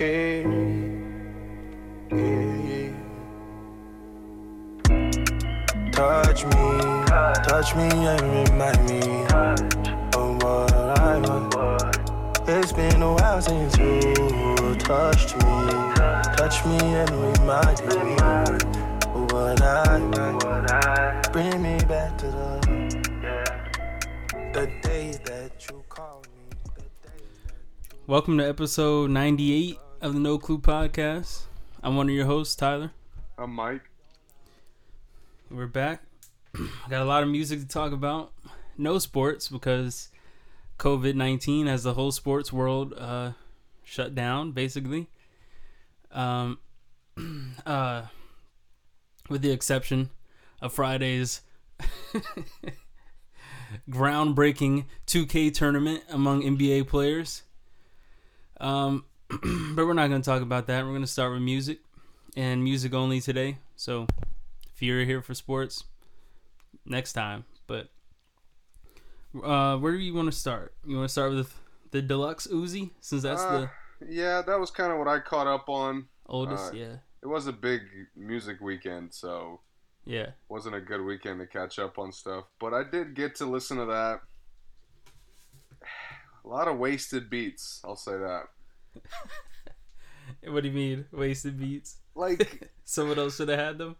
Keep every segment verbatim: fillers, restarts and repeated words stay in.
Yeah, yeah, yeah. Touch me, touch me and remind me of what I want. It's been a while since you touched me. Touch me and remind me of what I want. Bring me back to the, the days that you called me. The days that you... Welcome to episode ninety-eight of the No Clue Podcast. I'm one of your hosts, Tyler. I'm Mike. We're back. Got a lot of music to talk about. No sports because covid nineteen has the whole sports world uh, shut down, basically. Um, uh, with the exception of Friday's groundbreaking two K tournament among N B A players. Um... But we're not going to talk about that. We're going to start with music, and music only today. So if you're here for sports, next time. But uh, where do you want to start? You want to start with the deluxe Uzi, since that's uh, the yeah. That was kind of what I caught up on. Oldest, uh, yeah. It was a big music weekend, so yeah, wasn't a good weekend to catch up on stuff. But I did get to listen to that. A lot of wasted beats. I'll say that. What do you mean wasted beats? Like someone else should have had them.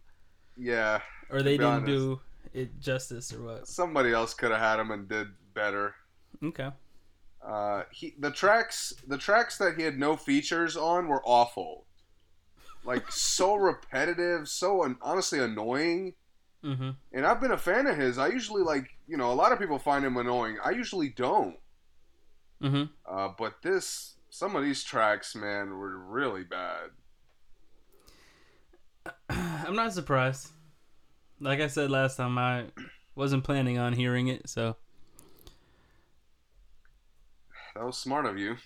Yeah, or they didn't honest. do it justice, or what? Somebody else could have had them and did better. Okay. Uh, he the tracks the tracks that he had no features on were awful. Like so repetitive, so un- honestly annoying. Mm-hmm. And I've been a fan of his. I usually like you know a lot of people find him annoying. I usually don't. Mm-hmm. Uh, but this. Some of these tracks, man, were really bad. I'm not surprised. Like I said last time, I wasn't planning on hearing it, so. That was smart of you.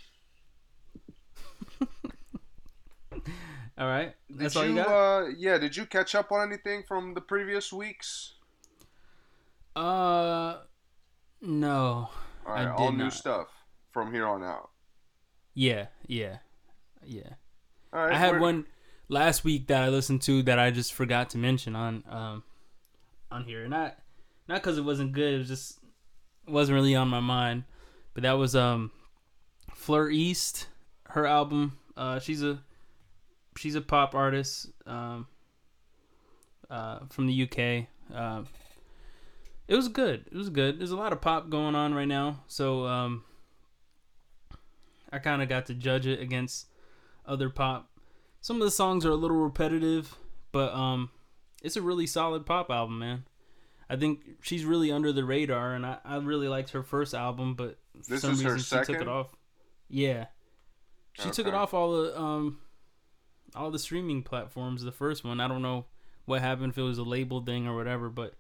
All right. That's all you got? Uh, yeah, did you catch up on anything from the previous weeks? Uh, no. All right, all new stuff from here on out. Yeah, yeah, yeah. All right, I had we're... one last week that I listened to that I just forgot to mention on um, on here. Not not because it wasn't good. It was just it wasn't really on my mind. But that was um, Fleur East, her album. Uh, she's a she's a pop artist um, uh, from the U K. Uh, it was good. It was good. There's a lot of pop going on right now, so. Um, I kind of got to judge it against other pop. Some of the songs are a little repetitive, but um, it's a really solid pop album, man. I think she's really under the radar, and I, I really liked her first album, but for this some is reason her second? She took it off. Yeah, she okay. took it off all the um, all the streaming platforms. The first one, I don't know what happened, if it was a label thing or whatever, but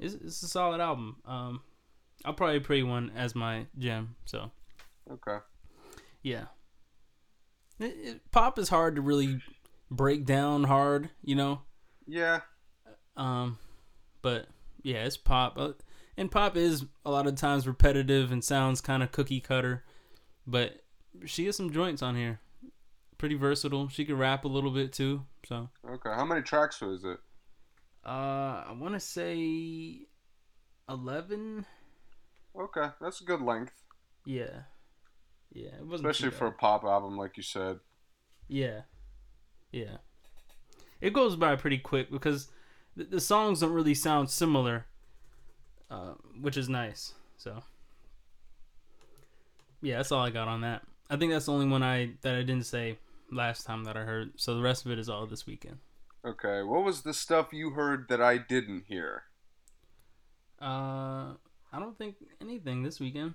it's, it's a solid album. Um, I'll probably play one as my gem. So okay. Yeah, it, it, pop is hard to really break down hard, you know. Yeah. Um, but yeah, it's pop, uh, and pop is a lot of times repetitive and sounds kind of cookie cutter. But she has some joints on here, pretty versatile. She can rap a little bit too. So okay, how many tracks is it? Uh, I want to say eleven. Okay, that's a good length. Yeah. Yeah, it wasn't especially for a pop album, like you said. Yeah, yeah, it goes by pretty quick because th- the songs don't really sound similar, uh, which is nice. So, yeah, that's all I got on that. I think that's the only one I that I didn't say last time that I heard. So the rest of it is all this weekend. Okay, what was the stuff you heard that I didn't hear? Uh, I don't think anything this weekend.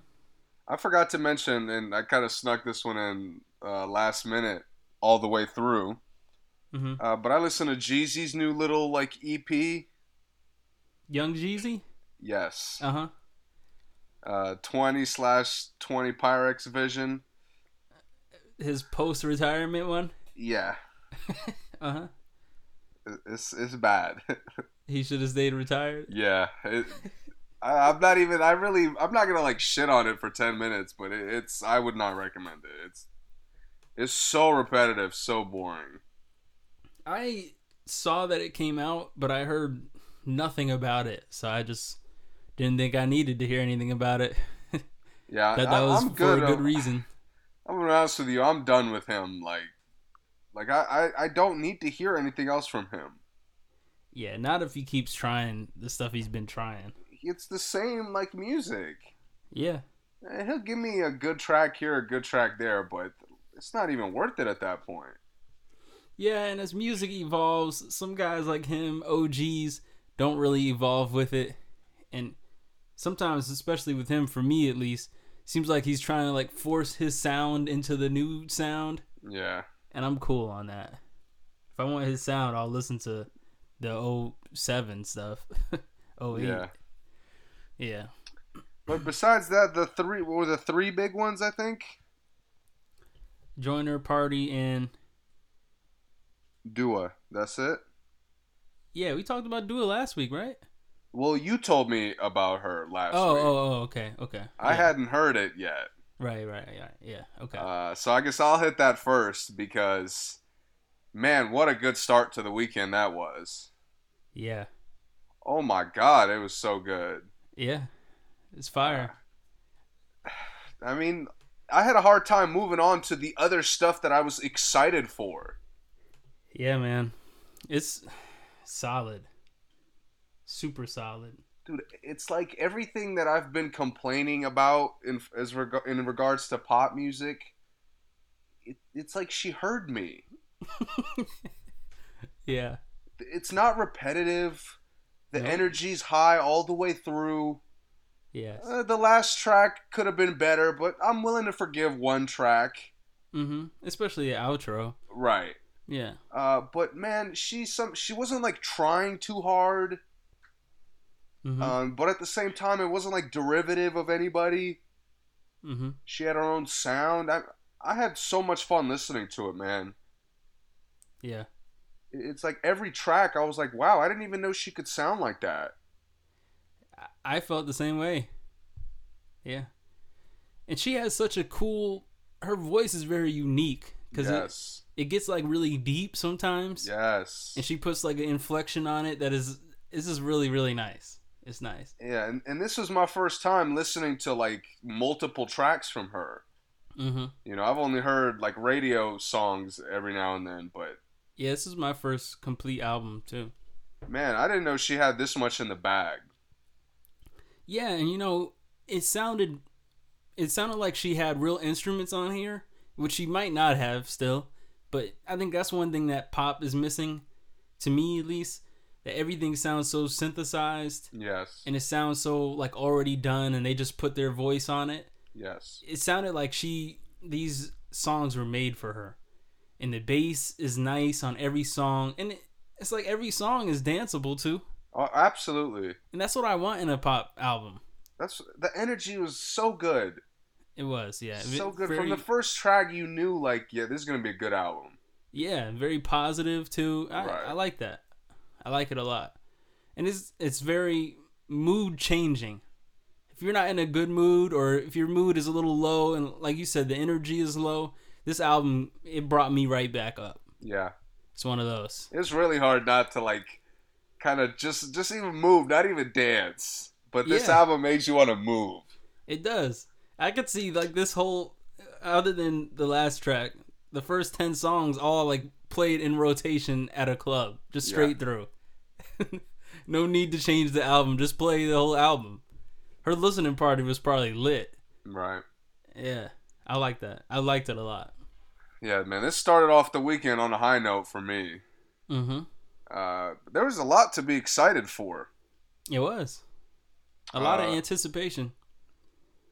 I forgot to mention, and I kind of snuck this one in uh, last minute all the way through, mm-hmm. uh, but I listened to Jeezy's new little, like, E P. Young Jeezy? Yes. Uh-huh. Uh, twenty slash twenty Pyrex Vision. His post-retirement one? Yeah. uh-huh. It's, it's bad. He should have stayed retired? Yeah. It, I, I'm not even. I really. I'm not gonna like shit on it for ten minutes, but it, it's. I would not recommend it. It's. It's so repetitive, so boring. I saw that it came out, but I heard nothing about it, so I just didn't think I needed to hear anything about it. Yeah, that, that I, was I'm good. for a good reason. I'm gonna be honest with you. I'm done with him. Like, like I, I, I don't need to hear anything else from him. Yeah, not if he keeps trying the stuff he's been trying. It's the same like music. Yeah. He'll give me a good track here, a good track there, but it's not even worth it at that point. Yeah, and as music evolves, some guys like him, O Gs, don't really evolve with it. And sometimes, especially with him, for me at least, seems like he's trying to like force his sound into the new sound. Yeah. And I'm cool on that. If I want his sound, I'll listen to the oh seven stuff. oh eight. Yeah. Yeah. But besides that, the three what were the three big ones, I think? Joyner, Party, and Dua. That's it? Yeah, we talked about Dua last week, right? Well, you told me about her last oh, week. Oh, oh, okay, okay. I yeah. hadn't heard it yet. Right, right, right, yeah, okay. Uh, so I guess I'll hit that first because, man, what a good start to the weekend that was. Yeah. Oh, my God, it was so good. Yeah. It's fire. I mean, I had a hard time moving on to the other stuff that I was excited for. Yeah, man. It's solid. Super solid. Dude, it's like everything that I've been complaining about in as reg- in regards to pop music, it, it's like she heard me. Yeah. It's not repetitive. The nope. energy's high all the way through. Yes. Uh, the last track could have been better, but I'm willing to forgive one track. Mm-hmm. Especially the outro. Right. Yeah. Uh, but man, she some she wasn't like trying too hard. Mm-hmm. Um, but at the same time, it wasn't like derivative of anybody. Mm-hmm. She had her own sound. I I had so much fun listening to it, man. Yeah. It's like every track, I was like, wow, I didn't even know she could sound like that. I felt the same way. Yeah. And she has such a cool... Her voice is very unique. Because yes. it, it gets like really deep sometimes. Yes. And she puts like an inflection on it that is... This is really, really nice. It's nice. Yeah. And, and this was my first time listening to like multiple tracks from her. Mm-hmm. You know, I've only heard like radio songs every now and then, but... Yeah, this is my first complete album too. Man, I didn't know she had this much in the bag. Yeah, and you know, it sounded, it sounded like she had real instruments on here, which she might not have still, but I think that's one thing that pop is missing, to me at least, that everything sounds so synthesized. Yes. And it sounds so like already done, and they just put their voice on it. Yes. It sounded like she, these songs were made for her, and the bass is nice on every song, and it, it's like every song is danceable too. Oh, absolutely. And that's what I want in a pop album. That's the energy was so good. It was, yeah. So good. Very, from the first track you knew like, yeah, this is going to be a good album. Yeah, very positive too. I, right. I like that. I like it a lot. And it's it's very mood changing. If you're not in a good mood or if your mood is a little low and like you said the energy is low, this album it brought me right back up. Yeah. It's one of those. It's really hard not to like kind of just, just even move, not even dance. But this yeah. album makes you want to move. It does. I could see like this whole, other than the last track, the first ten songs all like played in rotation at a club, just straight yeah. through. No need to change the album. Just play the whole album. Her listening party was probably lit. Right. Yeah, I like that. I liked it a lot. Yeah, man, this started off the weekend on a high note for me. Mm-hmm. Uh, there was a lot to be excited for. It was a lot uh, of anticipation.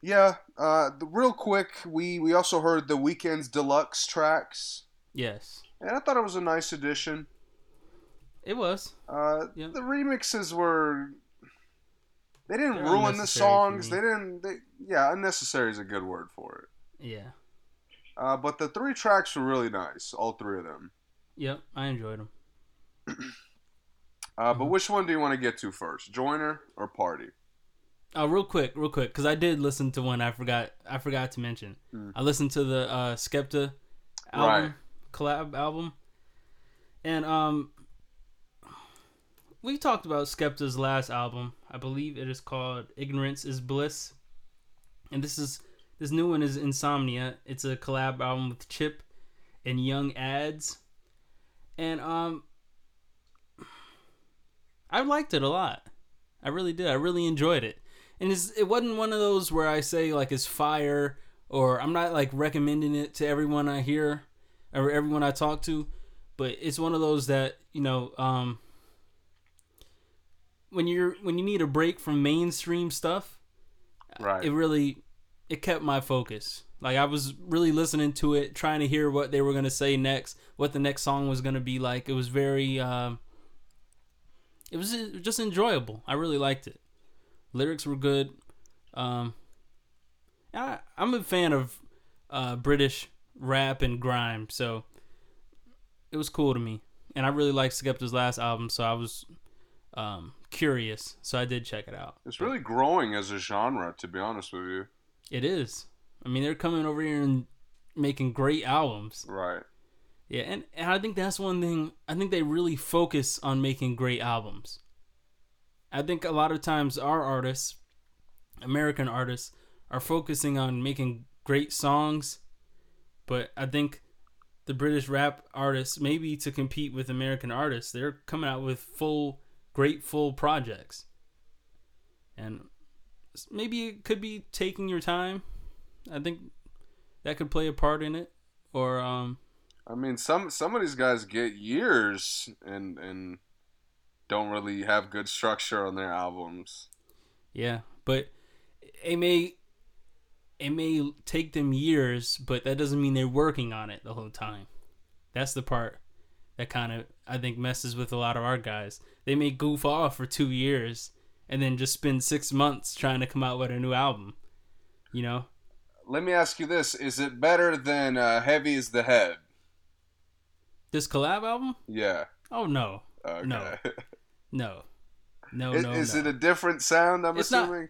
Yeah. Uh, the, real quick, we, we also heard The Weeknd's deluxe tracks. Yes. And I thought it was a nice addition. It was. Uh, yep. The remixes were. They didn't They're ruin the songs. They didn't. They, yeah, unnecessary is a good word for it. Yeah. Uh, but the three tracks were really nice. All three of them. Yep, I enjoyed them. Uh, but which one do you want to get to first, Joyner or Party? Oh, real quick, real quick, because I did listen to one I forgot I forgot to mention. Mm. I listened to the uh, Skepta album, right. collab album. And um, we talked about Skepta's last album. I believe it is called Ignorance is Bliss. And this is this new one is Insomnia. It's a collab album with Chip and Young Adz. And um, I liked it a lot. I really did. I really enjoyed it. And it's, it wasn't one of those where I say, like, it's fire, or I'm not, like, recommending it to everyone I hear or everyone I talk to. But it's one of those that, you know, um, when you're when you need a break from mainstream stuff, right. it really, it kept my focus. Like, I was really listening to it, trying to hear what they were going to say next, what the next song was going to be like. It was very, um, it was just enjoyable. I really liked it. Lyrics were good. Um, I, I'm a fan of uh, British rap and grime, so it was cool to me. And I really liked Skepta's last album, so I was um, curious, so I did check it out. It's really growing as a genre, to be honest with you. It is. I mean, they're coming over here and making great albums. Right. Yeah, and, and I think that's one thing. I think they really focus on making great albums. I think a lot of times our artists, American artists, are focusing on making great songs, but I think the British rap artists, maybe to compete with American artists, they're coming out with full, great full projects. And maybe it could be taking your time. I think that could play a part in it. Or, um, I mean, some some of these guys get years and and. don't really have good structure on their albums. Yeah, but it may it may take them years, but that doesn't mean they're working on it the whole time. That's the part that kind of, I think, messes with a lot of our guys. They may goof off for two years and then just spend six months trying to come out with a new album, you know? Let me ask you this. Is it better than uh, Heavy is the Head? This collab album? Yeah. Oh, no. Okay. No. No, no, is, no. Is no. it a different sound? I'm it's assuming. Not,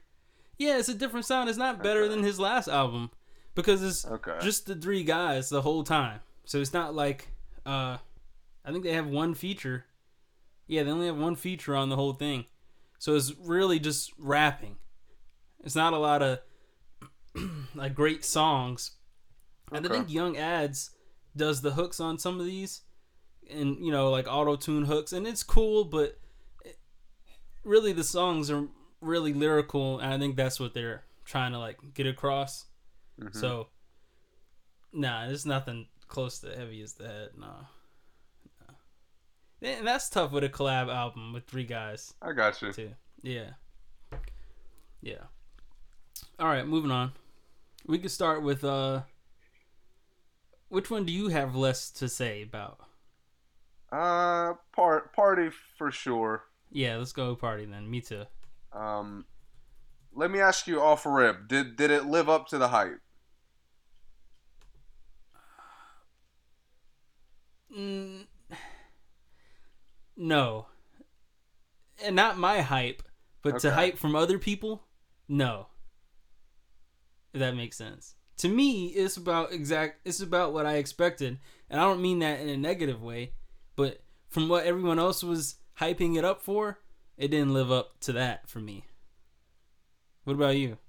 yeah, it's a different sound. It's not better okay. than his last album because it's okay. just the three guys the whole time. So it's not like uh, I think they have one feature. Yeah, they only have one feature on the whole thing. So it's really just rapping. It's not a lot of like great songs. Okay. And I think Young Adz does the hooks on some of these, and you know, like auto-tune hooks, and it's cool, but it, really the songs are really lyrical, and I think that's what they're trying to like get across. Mm-hmm. So nah, there's nothing close to Heavy as the Head. Nah, nah. And that's tough with a collab album with three guys. I got you too. Yeah, yeah. Alright, moving on. We could start with uh which one do you have less to say about? Uh, part party for sure. Yeah, let's go Party then. Me too. Um, let me ask you off rip. Did did it live up to the hype? Mm, no, and not my hype, but okay. to hype from other people. No, if that makes sense. To me, it's about exact. It's about what I expected, and I don't mean that in a negative way. But from what everyone else was hyping it up for, it didn't live up to that for me. What about you?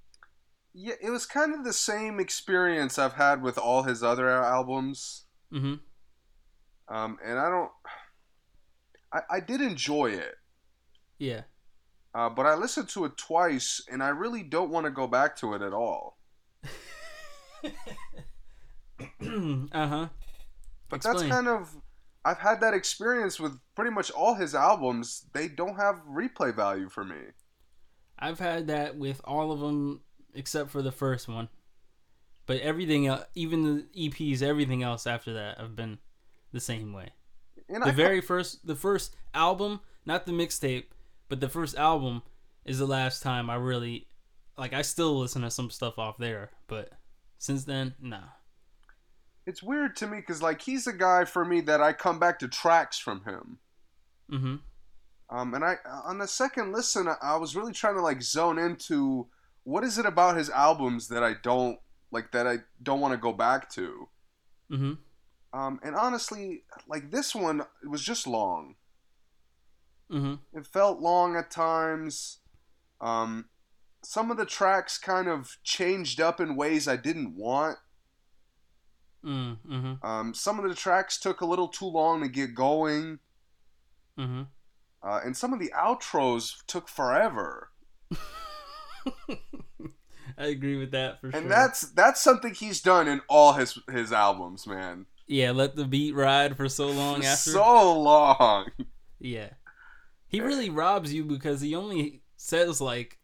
Yeah, it was kind of the same experience I've had with all his other albums. Mm-hmm. Um, and I don't... I, I did enjoy it. Yeah. Uh, but I listened to it twice, and I really don't want to go back to it at all. Uh-huh. But Explain. That's kind of... I've had that experience with pretty much all his albums. They don't have replay value for me. I've had that with all of them except for the first one. But everything else, even the E Ps, everything else after that, I've been the same way. And the I very ca- first, the first album, not the mixtape, but the first album is the last time I really, like, I still listen to some stuff off there. But since then, nah. It's weird to me because, like, he's a guy for me that I come back to tracks from him. Mm-hmm. Um, and I on the second listen, I was really trying to, like, zone into what is it about his albums that I don't, like, that I don't want to go back to. Mm-hmm. Um, and honestly, like this one, it was just long. Mm-hmm. It felt long at times. Um, some of the tracks kind of changed up in ways I didn't want. Mm-hmm. Um, some of the tracks took a little too long to get going. Mm-hmm. Uh, and some of the outros took forever. I agree with that for and sure. And that's that's something he's done in all his his albums, man. Yeah, let the beat ride for so long after. So long. Yeah. He really robs you because he only says like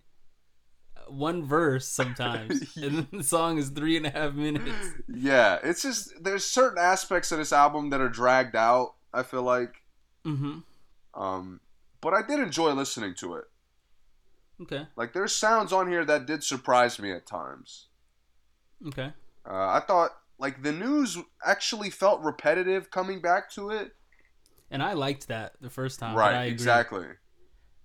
one verse sometimes. And then the song is three and a half minutes. Yeah, it's just there's certain aspects of this album that are dragged out, I feel like. Mm-hmm. Um, but I did enjoy listening to it. Okay. Like, there's sounds on here that did surprise me at times. Okay. Uh, I thought, like, the news actually felt repetitive coming back to it. And I liked that the first time. Right, I exactly.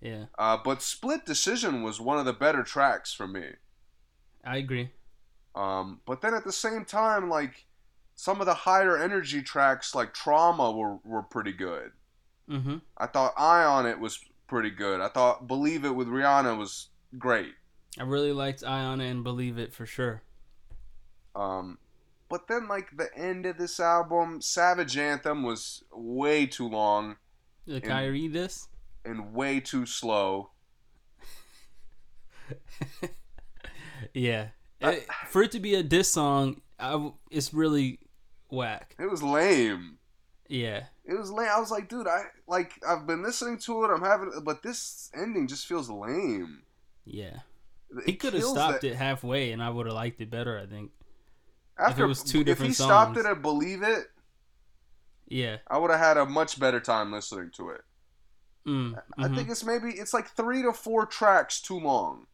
Yeah. Uh, but Split Decision was one of the better tracks for me. I agree. Um, but then at the same time, like, some of the higher energy tracks, like Trauma, were, were pretty good. Mm-hmm. I thought Eye on It was pretty good. I thought Believe It with Rihanna was great. I really liked Eye on It and Believe It for sure. Um, but then like the end of this album, Savage Anthem was way too long. Like and, I read this? And way too slow. Yeah. I, it, for it to be a diss song, I, it's really whack. It was lame. Yeah. It was lame. I was like, dude, I like I've been listening to it. I'm having, but this ending just feels lame. Yeah, it he could have stopped that. It halfway, and I would have liked it better. I think after if it was two different. If he songs, stopped it at Believe It, yeah, I would have had a much better time listening to it. Mm, mm-hmm. I think it's maybe it's like three to four tracks too long.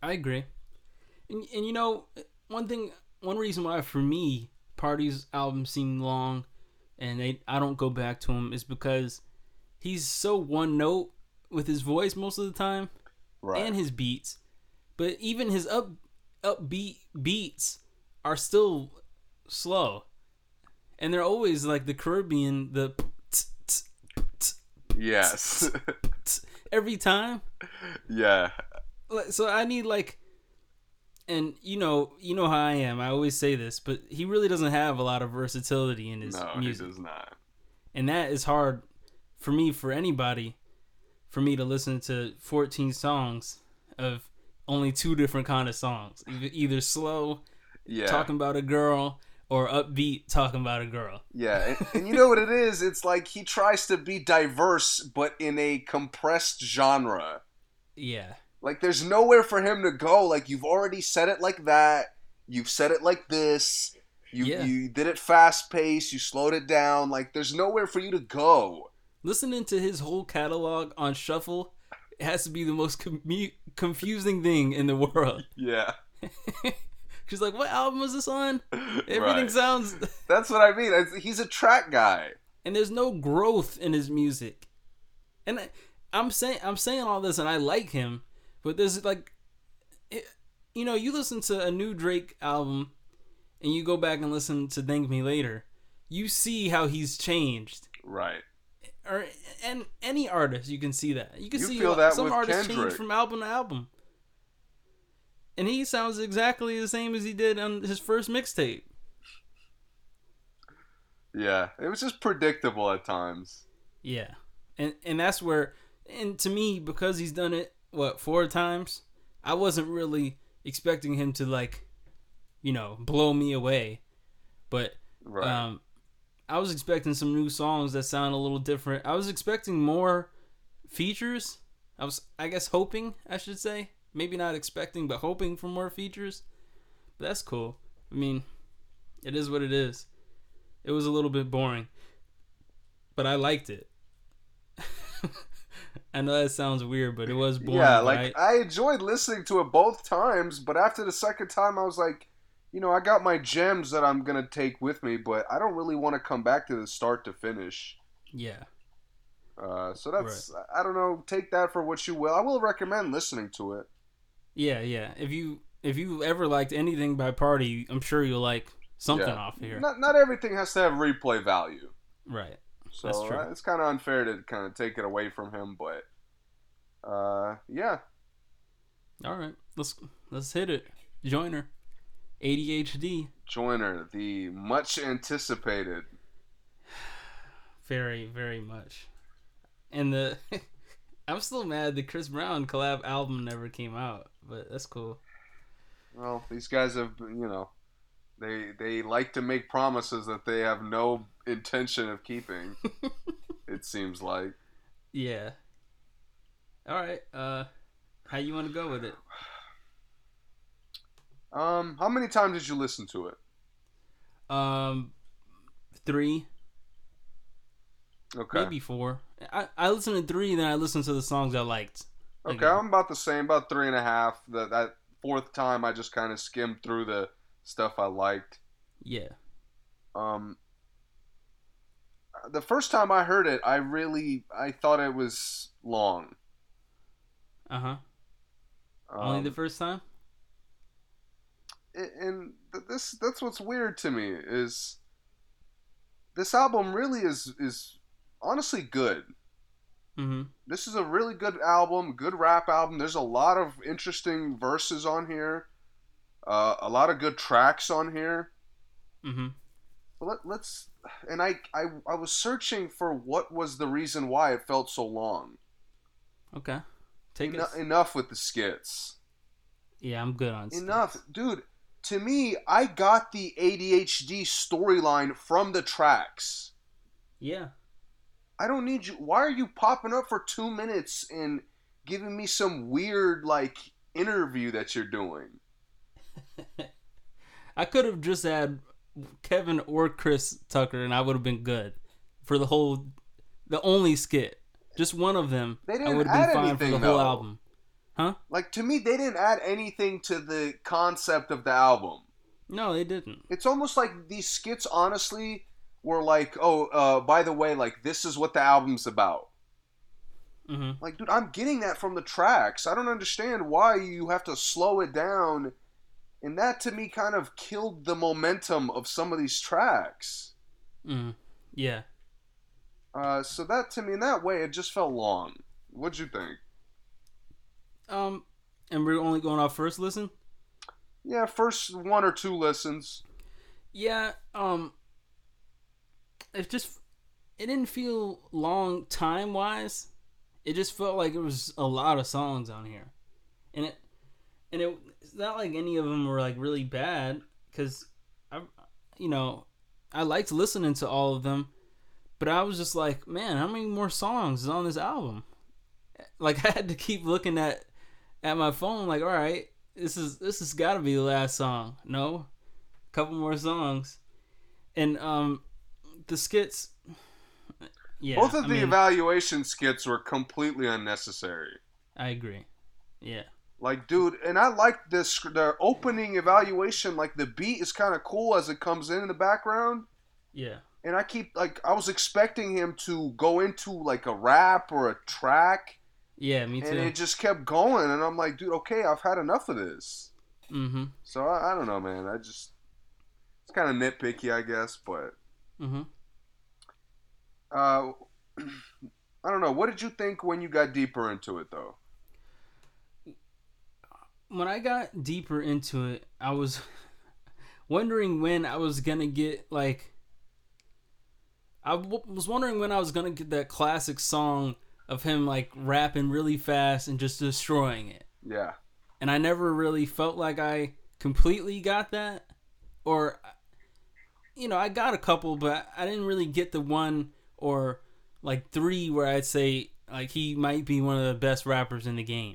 I agree, and and you know one thing, one reason why for me, Party's album seemed long. And they, I don't go back to him is because he's so one note with his voice most of the time, right. And his beats. But even his up upbeat beats are still slow, and they're always like the Caribbean. The yes, every time. Yeah. So I need like, and you know, you know how I am. I always say this, but he really doesn't have a lot of versatility in his no, music. No, he does not. And that is hard for me, for anybody, for me to listen to fourteen songs of only two different kind of songs, either slow, yeah, talking about a girl, or upbeat, talking about a girl. Yeah, and, and you know what it is? It's like he tries to be diverse, but in a compressed genre. Yeah. Like, there's nowhere for him to go. Like, you've already said it like that. You've said it like this. You yeah. you did it fast paced. You slowed it down. Like, there's nowhere for you to go. Listening to his whole catalog on shuffle has to be the most com- confusing thing in the world. Yeah. She's like, what album was this on? Everything right. sounds... That's what I mean. He's a track guy. And there's no growth in his music. And I, I'm saying I'm saying all this, and I like him. But there's like, it, you know, you listen to a new Drake album and you go back and listen to Thank Me Later. You see how he's changed. Right. Or And any artist, you can see that. You can you see feel that some artists Kendrick. change from album to album. And he sounds exactly the same as he did on his first mixtape. Yeah, it was just predictable at times. Yeah. And, and that's where, and to me, because he's done it, what, four times? I wasn't really expecting him to like, you know, blow me away, but right. um, I was expecting some new songs that sound a little different. I was expecting more features. I was, I guess, hoping I should say, maybe not expecting, but hoping for more features. But that's cool. I mean, it is what it is. It was a little bit boring, but I liked it. I know that sounds weird, but it was boring. Yeah, like, right? I enjoyed listening to it both times, but after the second time, I was like, you know, I got my gems that I'm going to take with me, but I don't really want to come back to the start to finish. Yeah. Uh, so that's, right. I don't know, take that for what you will. I will recommend listening to it. Yeah, yeah. If you if you ever liked anything by Party, I'm sure you'll like something yeah. off here. Not not everything has to have replay value. Right. So that's true. Uh, it's kind of unfair to kind of take it away from him, but uh, yeah. All right, let's let's hit it. Joyner, A D H D. Joyner, the much anticipated. Very, very much. And the I'm still mad the Chris Brown collab album never came out, but that's cool. Well, these guys have, you know, they they like to make promises that they have no intention of keeping. It seems like. Yeah. All right. Uh, how you want to go with it? Um, how many times did you listen to it? Um, three. Okay. Maybe four. I, I listened to three, then I listened to the songs I liked. Okay, again. I'm about the same, about three and a half. That that fourth time, I just kind of skimmed through the stuff I liked. Yeah. Um. The first time I heard it, I really I thought it was long. Uh huh. Um, Only the first time. And this that's what's weird to me is this album really is is honestly good. Mm-hmm. This is a really good album, good rap album. There's a lot of interesting verses on here, uh, a lot of good tracks on here. Mm-hmm. But let, let's and I, I I was searching for what was the reason why it felt so long. Okay, take en- enough with the skits. Yeah, I'm good on skits. Enough, dude. To me, I got the A D H D storyline from the tracks. Yeah. I don't need you. Why are you popping up for two minutes and giving me some weird, like, interview that you're doing? I could have just had Kevin or Chris Tucker, and I would have been good for the whole, the only skit. Just one of them. They didn't I would have been fine anything, for the whole though. album. Huh? Like, to me, they didn't add anything to the concept of the album. No, they didn't. It's almost like these skits, honestly, were like, oh, uh, by the way, like, this is what the album's about. Mm-hmm. Like, dude, I'm getting that from the tracks. I don't understand why you have to slow it down. And that, to me, kind of killed the momentum of some of these tracks. Mm. Yeah. Uh, so that, to me, in that way, it just felt long. What'd you think? Um, and we're only going off first listen? Yeah, first one or two listens. Yeah, um, it just, it didn't feel long time-wise. It just felt like it was a lot of songs on here. And it, and it, it's not like any of them were, like, really bad, because, I, you know, I liked listening to all of them, but I was just like, man, how many more songs is on this album? Like, I had to keep looking at At my phone, like, all right, this is this has got to be the last song. No, a couple more songs, and um, the skits. Yeah, both of I the mean, evaluation skits were completely unnecessary. I agree. Yeah. Like, dude, and I like this. The opening evaluation, like the beat is kind of cool as it comes in in the background. Yeah. And I keep like I was expecting him to go into like a rap or a track. Yeah, me too. And it just kept going, and I'm like, dude, okay, I've had enough of this. Mm-hmm. So, I, I don't know, man. I just... It's kind of nitpicky, I guess, but... Mm-hmm. Uh, I don't know. What did you think when you got deeper into it, though? When I got deeper into it, I was wondering when I was going to get, like... I w- was wondering when I was going to get that classic song... of him like rapping really fast and just destroying it. Yeah. And I never really felt like I completely got that, or, you know, I got a couple, but I didn't really get the one or like three where I'd say like he might be one of the best rappers in the game.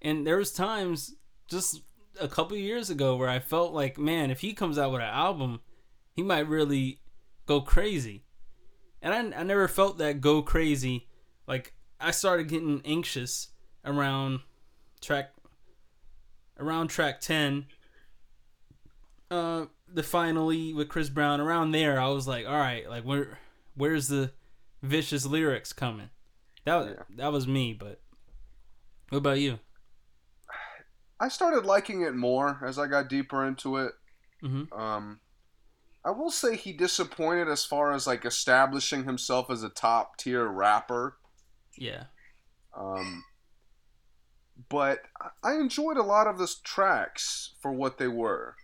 And there was times just a couple years ago where I felt like, man, if he comes out with an album, he might really go crazy. And I, I never felt that go crazy. Like, I started getting anxious around track around track ten. Uh, the finally with Chris Brown around there, I was like, all right, like where where's the vicious lyrics coming? That yeah. that was me, but what about you? I started liking it more as I got deeper into it. Mm-hmm. Um, I will say he disappointed as far as like establishing himself as a top tier rapper. Yeah. Um, but I enjoyed a lot of the tracks for what they were.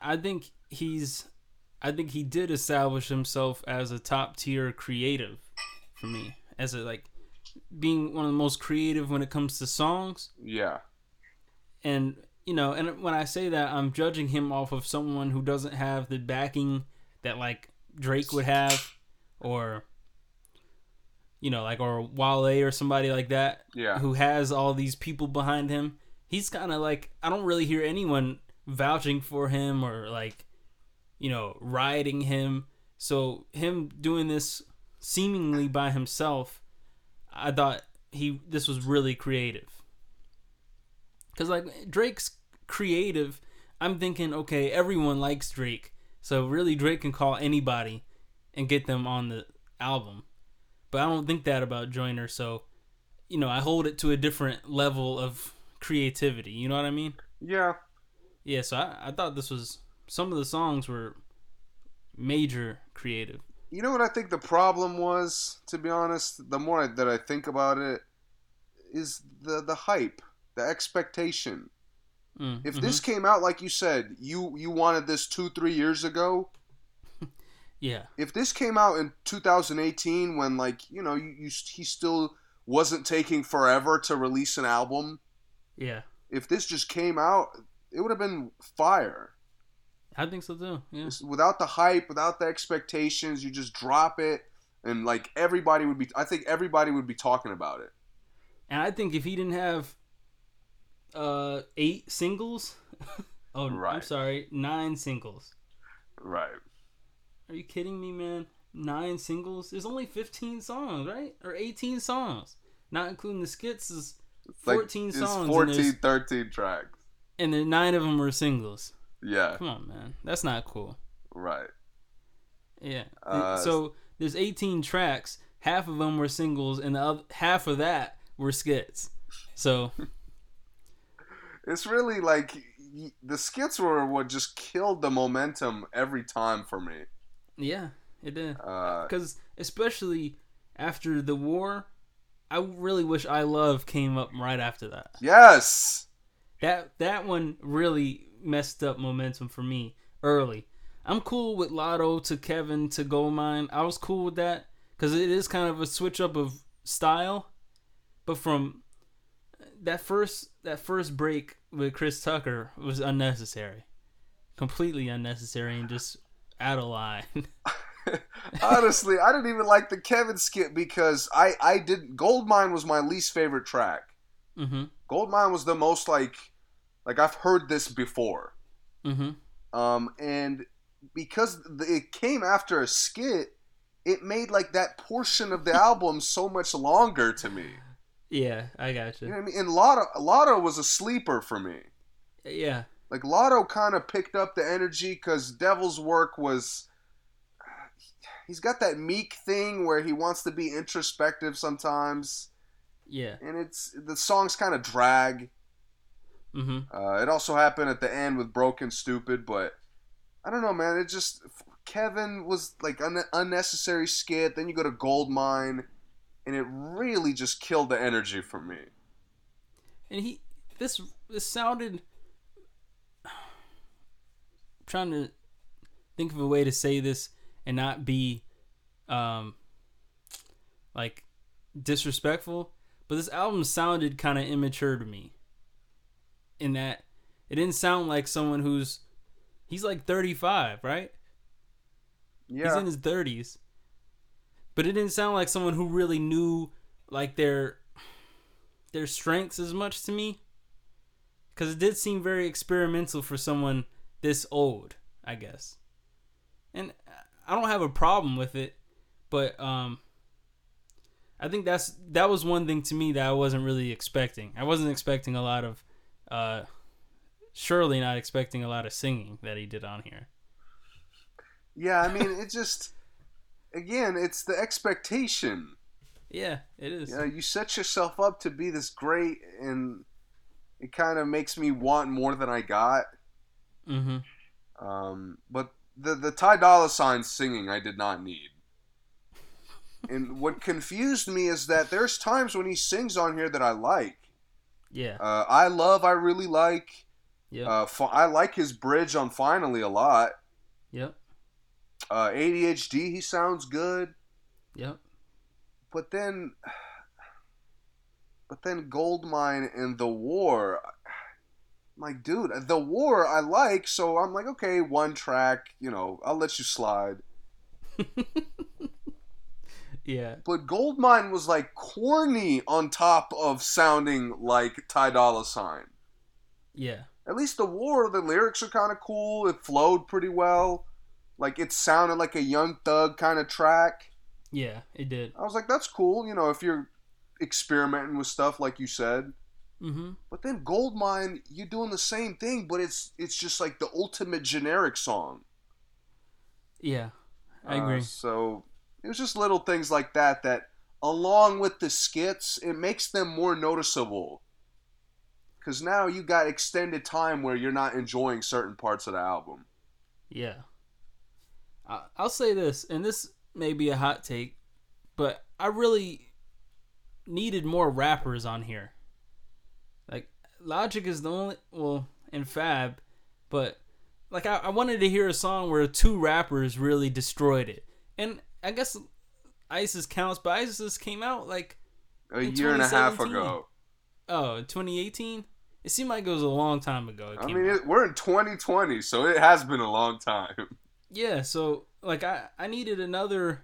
I think he's, I think he did establish himself as a top tier creative for me, as a, like being one of the most creative when it comes to songs. Yeah. And, you know, and when I say that, I'm judging him off of someone who doesn't have the backing that like Drake would have, or, you know, like, or Wale or somebody like that. Yeah. Who has all these people behind him. He's kind of like, I don't really hear anyone vouching for him or like, you know, riding him. So him doing this seemingly by himself, I thought he, this was really creative. Cause like Drake's creative, I'm thinking, okay, everyone likes Drake, so really Drake can call anybody and get them on the album. But I don't think that about Joyner. So, you know, I hold it to a different level of creativity. You know what I mean? Yeah. Yeah. So I, I thought this was, some of the songs were major creative. You know what I think the problem was, to be honest, the more that I think about it, is the, the hype, the expectation. Mm, if mm-hmm. this came out, like you said, you, you wanted this two, three years ago. Yeah. If this came out in two thousand eighteen when, like, you know, you, you he still wasn't taking forever to release an album. Yeah. If this just came out, it would have been fire. I think so too. Yeah. Without the hype, without the expectations, you just drop it and like everybody would be, I think everybody would be talking about it. And I think if he didn't have uh, eight singles, oh, right. I'm sorry, nine singles. Right. Are you kidding me, man? Nine singles? There's only fifteen songs, right? Or eighteen songs. Not including the skits, is fourteen like, songs. fourteen, thirteen tracks. And then nine of them were singles. Yeah. Come on, man. That's not cool. Right. Yeah. Uh, so there's eighteen tracks. Half of them were singles, and the other, half of that were skits. So it's really like the skits were what just killed the momentum every time for me. Yeah, it did. Because uh, especially after the war, I really wish I Love came up right after that. Yes. That that one really messed up momentum for me early. I'm cool with Lotto to Kevin to Goldmine. I was cool with that because it is kind of a switch up of style. But from that first that first break with Chris Tucker was unnecessary, completely unnecessary, and just out of line. Honestly, I didn't even like the Kevin skit because I I didn't. Goldmine was my least favorite track. Mm-hmm. Goldmine was the most like. Like, I've heard this before. Mm-hmm. Um, and because it came after a skit, it made, like, that portion of the album so much longer to me. Yeah, I gotcha. You know what I mean? And Lotto, Lotto was a sleeper for me. Yeah. Like, Lotto kind of picked up the energy because Devil's Work was... He's got that meek thing where he wants to be introspective sometimes. Yeah. And it's the songs kind of drag. Mm-hmm. Uh, it also happened at the end with Broken Stupid, but I don't know, man. It just Kevin was like an un- unnecessary skit. Then you go to Goldmine, and it really just killed the energy for me. And he this this sounded. I'm trying to think of a way to say this and not be, um, like disrespectful, but this album sounded kind of immature to me. In that it didn't sound like someone who's he's like thirty-five, right? Yeah. He's in his thirties. But it didn't sound like someone who really knew like their their strengths as much to me, cuz it did seem very experimental for someone this old, I guess. And I don't have a problem with it, but um I think that's that was one thing to me that I wasn't really expecting. I wasn't expecting a lot of Uh, surely not expecting a lot of singing that he did on here. Yeah, I mean, it just again, it's the expectation. Yeah, it is. You know, you set yourself up to be this great, and it kind of makes me want more than I got. Mm-hmm. Um, but the the Ty Dolla $ign singing I did not need. And what confused me is that there's times when he sings on here that I like. Yeah. Uh, I love, I really like. Yeah. Uh, fi- I like his bridge on Finally a lot. Yep. Uh, A D H D, he sounds good. Yep. But then, but then Goldmine and The War. I'm like, dude, The War I like, so I'm like, okay, one track, you know, I'll let you slide. Yeah. But Goldmine was like corny on top of sounding like Ty Dolla $ign. Yeah. At least The War, the lyrics are kind of cool. It flowed pretty well. Like it sounded like a Young Thug kind of track. Yeah, it did. I was like, that's cool. You know, if you're experimenting with stuff like you said. Mm-hmm. But then Goldmine, you're doing the same thing, but it's it's just like the ultimate generic song. Yeah, I agree. Uh, so. It was just little things like that that, along with the skits, it makes them more noticeable. Because now you got extended time where you're not enjoying certain parts of the album. Yeah. I'll say this, and this may be a hot take, but I really needed more rappers on here. Like, Logic is the only, well, and Fab, but, like, I, I wanted to hear a song where two rappers really destroyed it. And I guess ISIS counts, but ISIS came out like a year and a half ago. Oh, twenty eighteen? It seemed like it was a long time ago. I mean, it, we're in twenty twenty, so it has been a long time. Yeah, so like I, I needed another.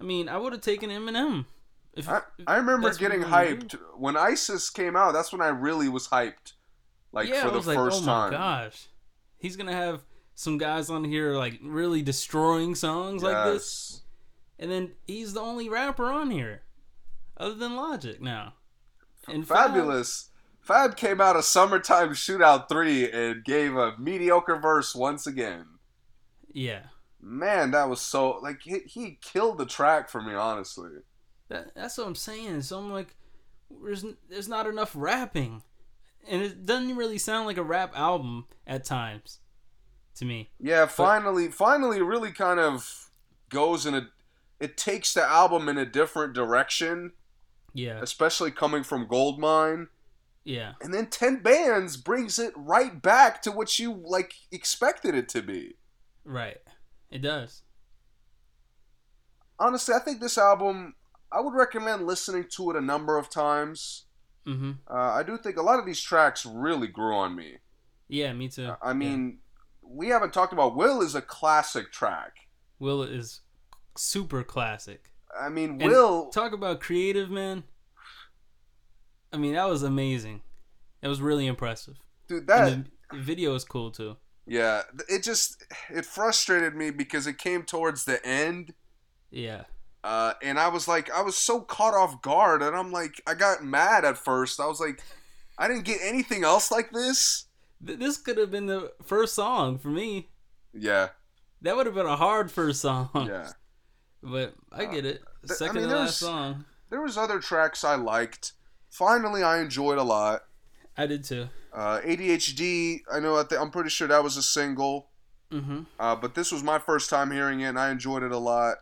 I mean, I would have taken Eminem. If, I, I remember getting hyped when ISIS came out. That's when I really was hyped. Like yeah, for the like, first oh time. Oh my gosh, he's gonna have some guys on here like really destroying songs yes. like this, and then he's the only rapper on here, other than Logic now. And Fabulous, Fab, Fab came out of Summertime Shootout three and gave a mediocre verse once again. Yeah, man, that was so like he, he killed the track for me, honestly. That, that's what I'm saying. So I'm like, there's there's not enough rapping, and it doesn't really sound like a rap album at times. To me. Yeah, finally, but, finally really kind of goes in a... It takes the album in a different direction. Yeah. Especially coming from Goldmine. Yeah. And then ten bands brings it right back to what you, like, expected it to be. Right. It does. Honestly, I think this album... I would recommend listening to it a number of times. Mm-hmm. Uh, I do think a lot of these tracks really grew on me. Yeah, me too. I, I mean... Yeah. We haven't talked about Will is a classic track. Will is super classic. I mean, and Will... Talk about creative, man. I mean, that was amazing. That was really impressive. Dude, that... And the video is cool, too. Yeah. It just... It frustrated me because it came towards the end. Yeah. Uh, and I was like... I was so caught off guard, and I'm like... I got mad at first. I was like... I didn't get anything else like this. This could have been the first song for me. Yeah. That would have been a hard first song. Yeah. But I get it. Uh, Second I mean, to last song. There was other tracks I liked. Finally, I enjoyed a lot. I did too. Uh, A D H D, I know, I th- I'm pretty sure that was a single. Mm-hmm. Uh, but this was my first time hearing it, and I enjoyed it a lot.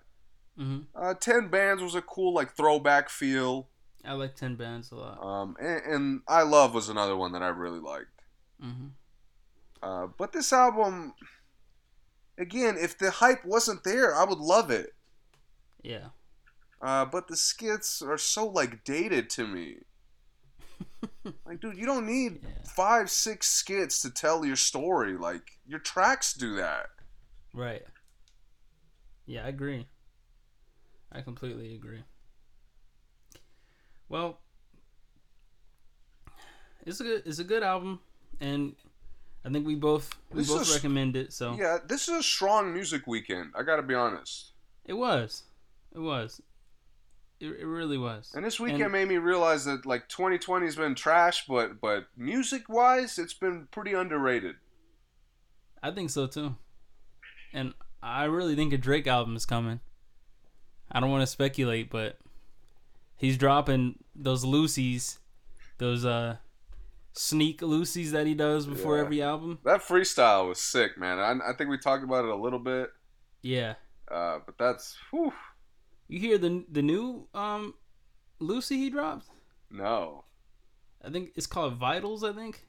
Mm-hmm. Uh, ten bands was a cool like throwback feel. I like ten bands a lot. Um, and, and I Love was another one that I really liked. Mm-hmm. Uh, but this album, again, if the hype wasn't there, I would love it. Yeah. Uh, but the skits are so like dated to me. Like, dude, you don't need yeah. five, six skits to tell your story. Like, your tracks do that. Right. Yeah, I agree. I completely agree. Well, it's a good, it's a good album. And I think we both we this both recommend it. So yeah, this is a strong music weekend. I gotta be honest. It was, it was, it, it really was. And this weekend and, made me realize that like twenty twenty has been trash, but but music wise, it's been pretty underrated. I think so too, and I really think a Drake album is coming. I don't want to speculate, but he's dropping those Lucy's, those uh. sneak loosies that he does before yeah. every album. That freestyle was sick, man. I, I think we talked about it a little bit. Yeah. Uh, but that's whew. You hear the the new um, Lucy he dropped? No. I think it's called Vitals, I think.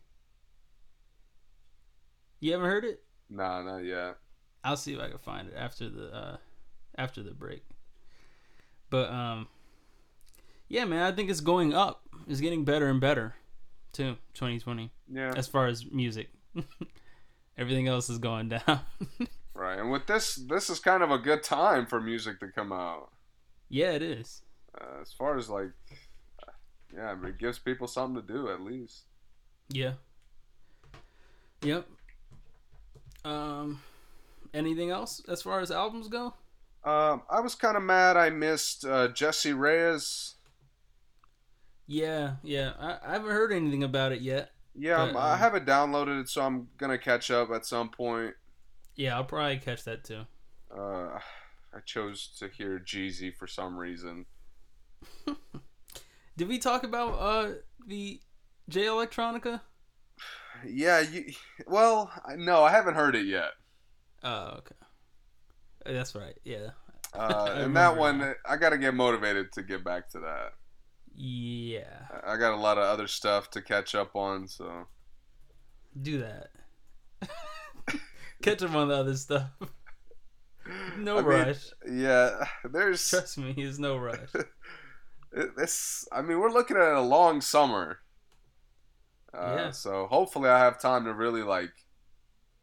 You haven't heard it? Nah, not yet. I'll see if I can find it after the uh, after the break. But um, yeah, man, I think it's going up. It's getting better and better, too. twenty twenty. Yeah. As far as music, everything else is going down. Right, and with this, this is kind of a good time for music to come out. Yeah, it is. Uh, as far as like, yeah, I mean, it gives people something to do at least. Yeah. Yep. Um, anything else as far as albums go? Um, I was kind of mad I missed uh, Jesse Reyes. Yeah, yeah. I, I haven't heard anything about it yet. Yeah, but, um, I haven't downloaded it, so I'm gonna catch up at some point. Yeah, I'll probably catch that too. Uh, I chose to hear Jeezy for some reason. Did we talk about uh the J Electronica? Yeah, you, well, no, I haven't heard it yet. Oh, okay. That's right, yeah. Uh, and that one, that. I got to get motivated to get back to that. Yeah. I got a lot of other stuff to catch up on, so. Do that. Catch up on the other stuff. No I rush. Mean, yeah, there's... Trust me, there's no rush. This, I mean, we're looking at a long summer. Uh, yeah. So hopefully I have time to really like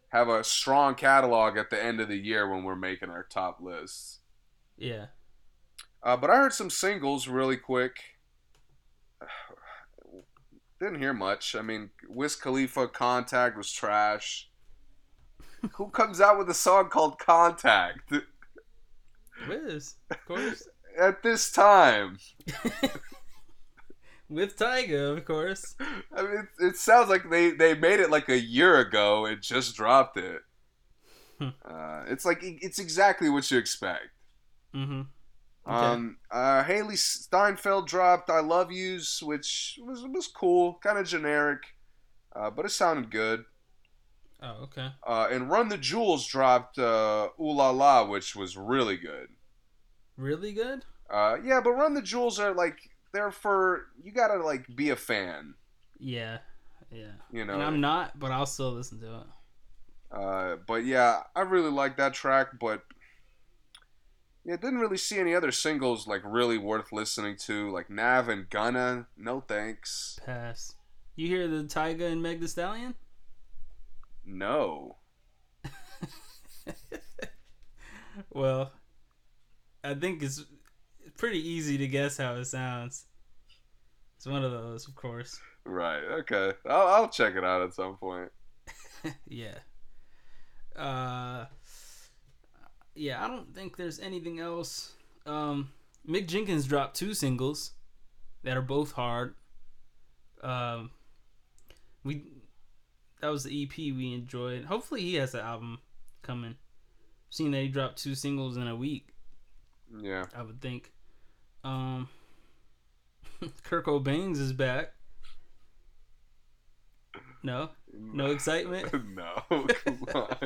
have a strong catalog at the end of the year when we're making our top lists. Yeah. Uh, but I heard some singles really quick. Didn't hear much. I mean, Wiz Khalifa Contact was trash. Who comes out with a song called Contact? Wiz, of course. At this time. With Tyga, of course. I mean, it, it sounds like they, they made it like a year ago and just dropped it. uh, it's like, it's exactly what you expect. Mm-hmm. Okay. Um, uh, Haley Steinfeld dropped I Love Yous, which was, was cool. Kind of generic, uh, but it sounded good. Oh, okay. Uh, and Run the Jewels dropped uh, Ooh La La, which was really good. Really good? Uh, yeah, but Run the Jewels are like... They're for, you gotta like be a fan. Yeah, yeah. You know, and I'm not, but I'll still listen to it. Uh, but yeah, I really like that track, but yeah, didn't really see any other singles like really worth listening to, like Nav and Gunna. No thanks. Pass. You hear the Tyga and Meg Thee Stallion? No. Well, I think it's. Pretty easy to guess how it sounds. It's one of those, of course. Right. Okay. I'll, I'll check it out at some point. Yeah. Uh. Yeah. I don't think there's anything else. Um. Mick Jenkins dropped two singles that are both hard. Um. We. That was the E P we enjoyed. Hopefully he has an album coming. I've seen that he dropped two singles in a week. Yeah. I would think. Um, Kurt Cobain's is back. No, no excitement. No, come on.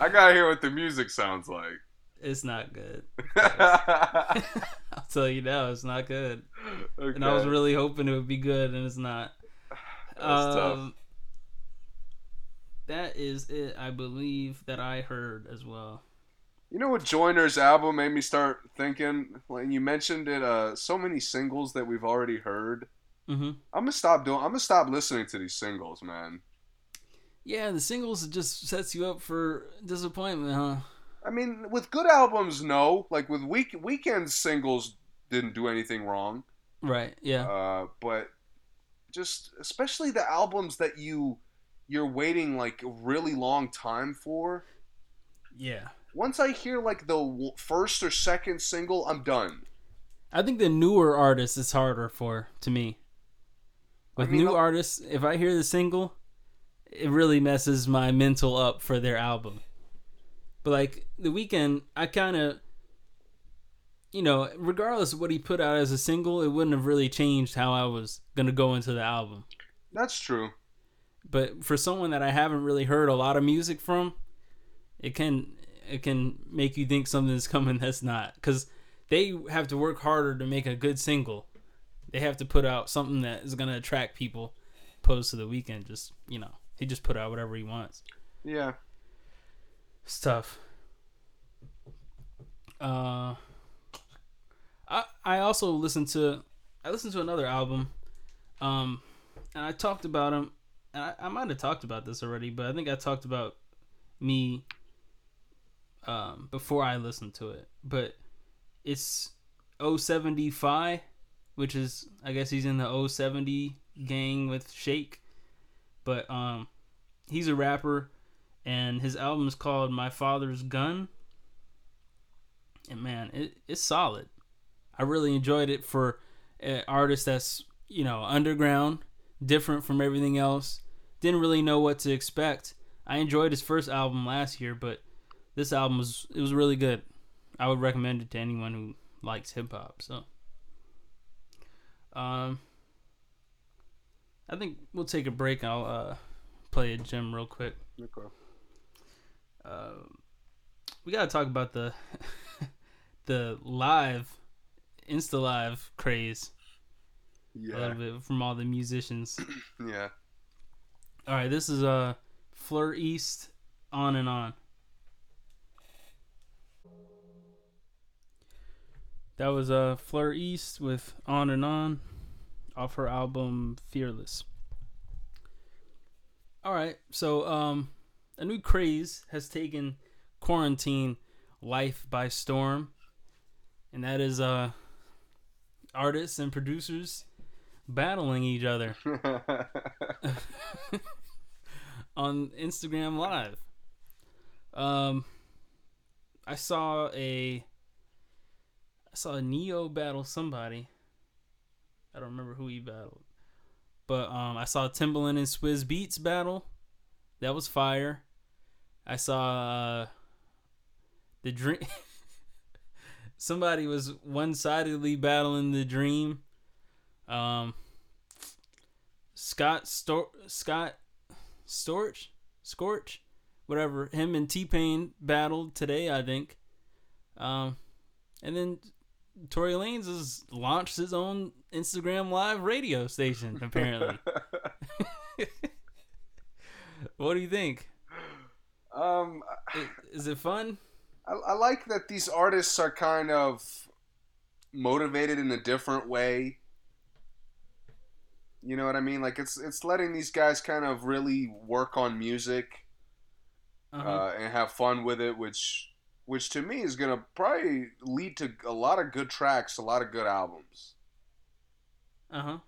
I gotta hear what the music sounds like. It's not good. I'll tell you now, it's not good. Okay. And I was really hoping it would be good, and it's not. That's um, tough. That is it, I believe, that I heard as well. You know what Joyner's album made me start thinking? When you mentioned it, uh, so many singles that we've already heard. Mm-hmm. I'm gonna stop doing. I'm gonna stop listening to these singles, man. Yeah, the singles just sets you up for disappointment, huh? I mean, with good albums, no. Like with week Weeknd's singles didn't do anything wrong. Right. Yeah. Uh, but just especially the albums that you you're waiting like a really long time for. Yeah. Once I hear like the first or second single, I'm done. I think the newer artists is harder for to me. With I mean, new I'll... artists, if I hear the single, it really messes my mental up for their album. But like The Weeknd, I kind of, you know, regardless of what he put out as a single, it wouldn't have really changed how I was gonna go into the album. That's true. But for someone that I haven't really heard a lot of music from, it can it can make you think something's coming that's not. Because they have to work harder to make a good single. They have to put out something that is going to attract people, opposed to The Weeknd. Just, you know, he just put out whatever he wants. Yeah. It's tough. Uh, I I also listened to, I listened to another album, um, and I talked about him. And I, I might have talked about this already, but I think I talked about me um, before I listened to it. But it's oh seventy Phi, which is, I guess he's in the oh seventy gang with Shake. But um, he's a rapper, and his album is called My Father's Gun. And man, it, it's solid. I really enjoyed it for an artist that's, you know, underground, different from everything else. Didn't really know what to expect. I enjoyed his first album last year, but this album was it was really good. I would recommend it to anyone who likes hip hop. So, um, I think we'll take a break. I'll uh, play a gym real quick. Okay. Uh, we gotta talk about the the live Insta Live craze. Yeah. A little bit from all the musicians. Yeah. All right, this is uh, Fleur East, On and On. That was uh, Fleur East with On and On off her album Fearless. All right, so um, a new craze has taken quarantine life by storm, and that is uh, artists and producers battling each other on Instagram Live. Um, I saw a I saw Neo battle somebody. I don't remember who he battled, but um, I saw Timbaland and Swizz Beatz battle. That was fire. I saw uh, the Dream. Somebody was one-sidedly battling The Dream. Um, Scott Stor- Scott Storch Scorch whatever, him and T-Pain battled today, I think. Um, and then Tory Lanez has launched his own Instagram Live radio station apparently. What do you think? Um, is, is it fun? I, I like that these artists are kind of motivated in a different way. You know what I mean? Like, it's it's letting these guys kind of really work on music, uh-huh. uh, and have fun with it, which which to me is going to probably lead to a lot of good tracks, a lot of good albums. Uh-huh.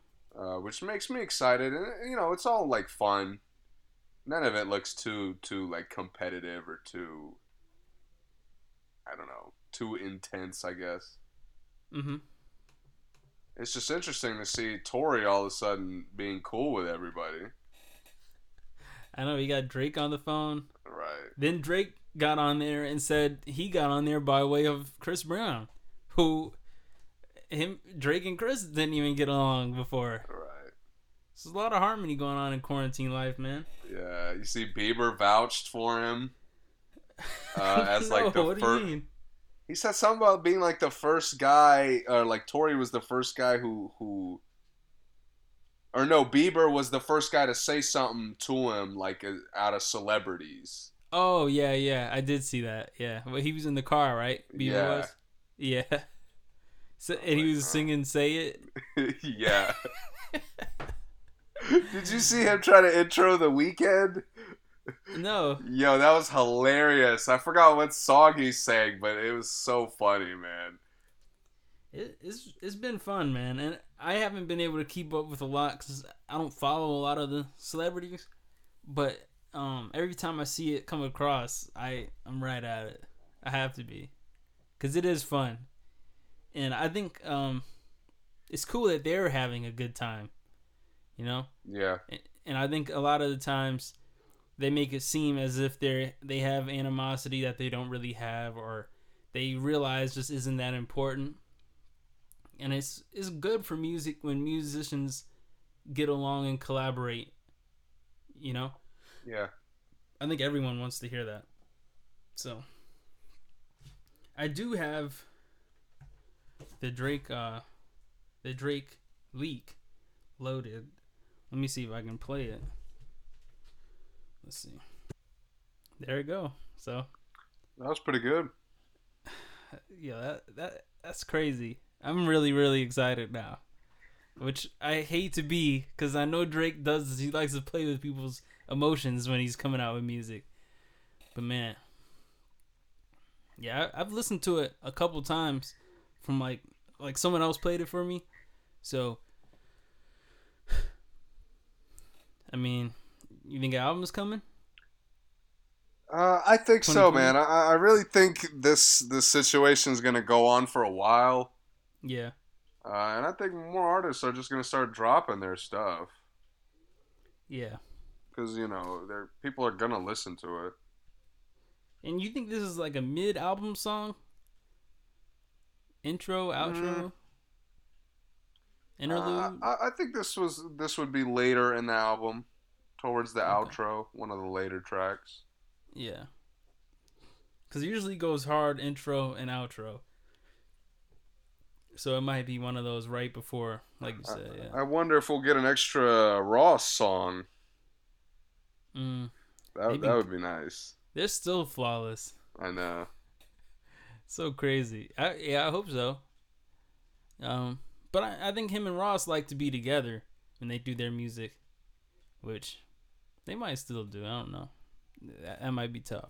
Uh, which makes me excited. And, you know, it's all, like, fun. None of it looks too, too like, competitive or too, I don't know, too intense, I guess. Mm-hmm. It's just interesting to see Tory all of a sudden being cool with everybody. I know, he got Drake on the phone. Right. Then Drake got on there and said he got on there by way of Chris Brown, who him Drake and Chris didn't even get along before. Right. There's a lot of harmony going on in quarantine life, man. Yeah, you see Bieber vouched for him uh, as no, like the what first. Do you mean? He said something about being like the first guy, or like Tory was the first guy who, who, or no, Bieber was the first guy to say something to him, like uh, out of celebrities. Oh, yeah, yeah. I did see that. Yeah. Well, he was in the car, right? Bieber yeah. was? Yeah. So, oh, and he was God. singing Say It? Yeah. Did you see him try to intro The Weeknd? No. Yo, that was hilarious. I forgot what song he sang, but it was so funny, man. It, it's it's been fun, man, and I haven't been able to keep up with a lot because I don't follow a lot of the celebrities. But um, every time I see it come across, I I'm right at it. I have to be, because it is fun, and I think um, it's cool that they're having a good time. You know? Yeah. And, and I think a lot of the times, they make it seem as if they they have animosity that they don't really have, or they realize just isn't that important. And it's it's good for music when musicians get along and collaborate, you know? Yeah. I think everyone wants to hear that. So I do have the Drake uh the Drake leak loaded. Let me see if I can play it. Let's see. There you go. So that was pretty good. Yeah, that that that's crazy. I'm really, really excited now, which I hate to be, because I know Drake does this. He likes to play with people's emotions when he's coming out with music. But man, yeah, I, I've listened to it a couple times from like like someone else played it for me. So, I mean, you think the album's coming? Uh, I think so, man. I, I really think this this situation is going to go on for a while. Yeah. Uh, and I think more artists are just going to start dropping their stuff. Yeah. Because, you know, they're, people are going to listen to it. And you think this is like a mid-album song? Intro, outro? Mm. Interlude? Uh, I, I think this was this would be later in the album, towards the okay. outro, one of the later tracks. Yeah, because it usually goes hard intro and outro, so it might be one of those right before, like you said. I, yeah. I wonder if we'll get an extra Ross song. Mm, that maybe. That would be nice. They're still flawless. I know. So crazy. I, yeah, I hope so. Um, but I, I think him and Ross like to be together when they do their music, which they might still do. I don't know. That might be tough.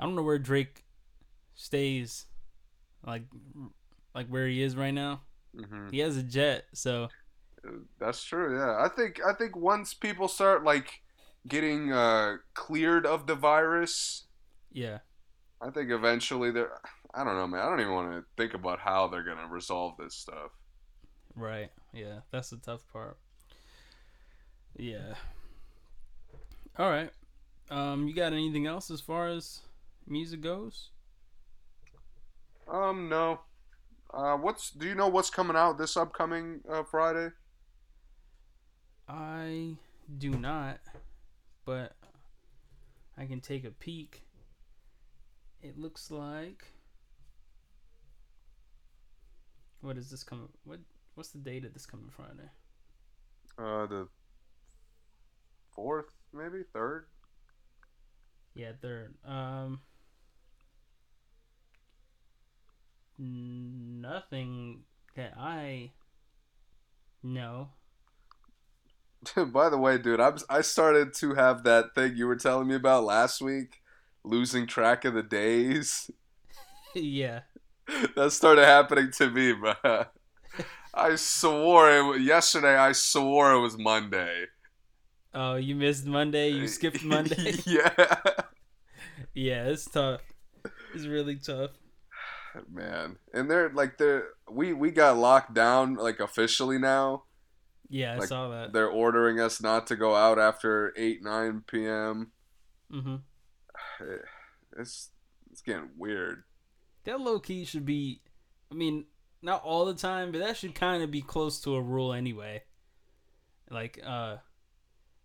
I don't know where Drake stays, like like where he is right now. Mm-hmm. He has a jet, so that's true. Yeah, I think I think once people start like getting uh, cleared of the virus, yeah, I think eventually they're. I don't know, man. I don't even want to think about how they're gonna resolve this stuff. Right. Yeah, that's the tough part. Yeah. All right. Um, you got anything else as far as music goes? Um, no. Uh, what's do you know what's coming out this upcoming uh, Friday? I do not, but I can take a peek. It looks like what is this coming? What what's the date of this coming Friday? Uh, the fourth, maybe third. Yeah, third. Um, nothing that I know. By the way, dude, I I started to have that thing you were telling me about last week, losing track of the days. Yeah. That started happening to me, bro. I swore it was, yesterday I swore it was Monday. Oh, you missed Monday? You skipped Monday? Yeah. Yeah, it's tough. It's really tough. Man. And they're like, they're, we, we got locked down, like, officially now. Yeah, I like, saw that. They're ordering us not to go out after eight, nine p.m. Mm-hmm. It, it's, it's getting weird. That low-key should be, I mean, not all the time, but that should kind of be close to a rule anyway. Like, uh...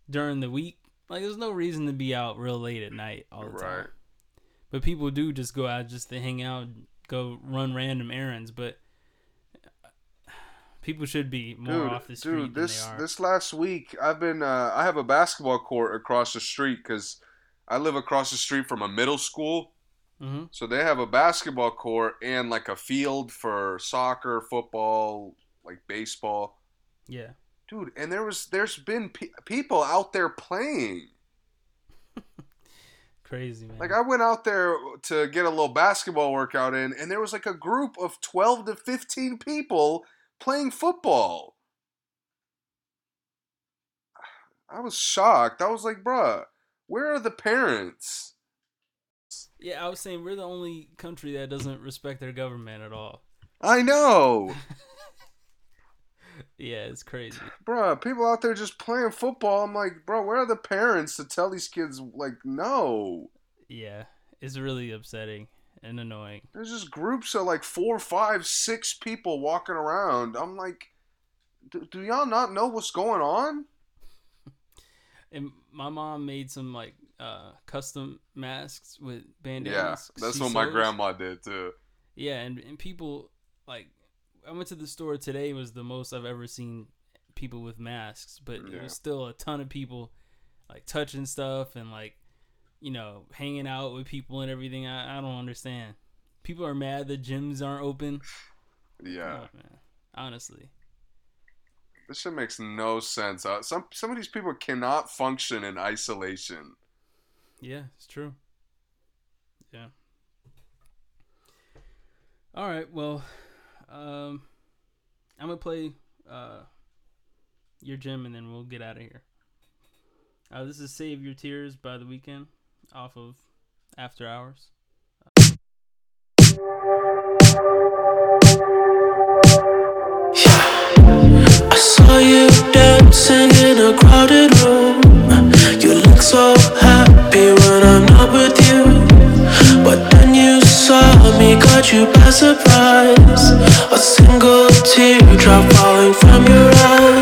during the week, like there's no reason to be out real late at night all the right. time. But people do just go out just to hang out, go run random errands. But people should be more dude, off the street. Dude, this than they are. This last week, I've been uh, I have a basketball court across the street because I live across the street from a middle school. Mm-hmm. So they have a basketball court and like a field for soccer, football, like baseball. Yeah. Dude, and there was, there's been pe- people out there playing. Crazy, man. Like, I went out there to get a little basketball workout in, and there was, like, a group of twelve to fifteen people playing football. I was shocked. I was like, bruh, where are the parents? Yeah, I was saying, we're the only country that doesn't respect their government at all. I know! Yeah, it's crazy. Bro, people out there just playing football. I'm like, bro, where are the parents to tell these kids, like, no? Yeah, it's really upsetting and annoying. There's just groups of, like, four, five, six people walking around. I'm like, do, do y'all not know what's going on? And my mom made some like uh, custom masks with bandanas. Yeah, that's she what sold. My grandma did too. Yeah, and, and people like I went to the store today. It was the most I've ever seen people with masks, but yeah. It was still a ton of people like touching stuff and like you know hanging out with people and everything. I, I don't understand. People are mad the gyms aren't open. Yeah, oh, man. Honestly. This shit makes no sense. Uh, some some of these people cannot function in isolation. Yeah, it's true. Yeah. All right, well, um, I'm going to play uh, your gym, and then we'll get out of here. Uh, this is Save Your Tears by The Weeknd off of After Hours. I saw you dancing in a crowded room. You look so happy when I'm not with you. But then you saw me, caught you by surprise. A single teardrop falling from your eye.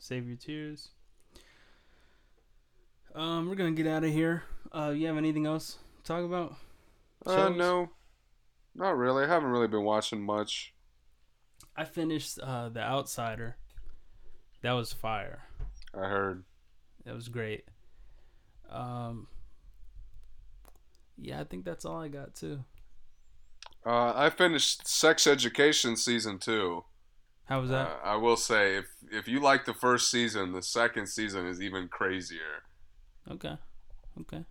Save your tears. Um, we're gonna get out of here. Uh, you have anything else to talk about? Uh, no, not really. I haven't really been watching much. I finished uh, The Outsider. That was fire. I heard. That was great. Um, yeah, I think that's all I got too. Uh, I finished Sex Education season two. How was that? Uh, I will say, if if you like the first season, the second season is even crazier. Okay. Okay.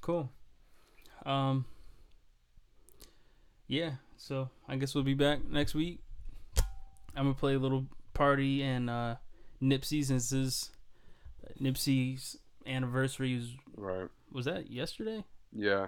Cool. Um. Yeah, so I guess we'll be back next week. I'm going to play a little party and uh, Nipsey, since his, Nipsey's anniversary was, right. was that yesterday? Yeah.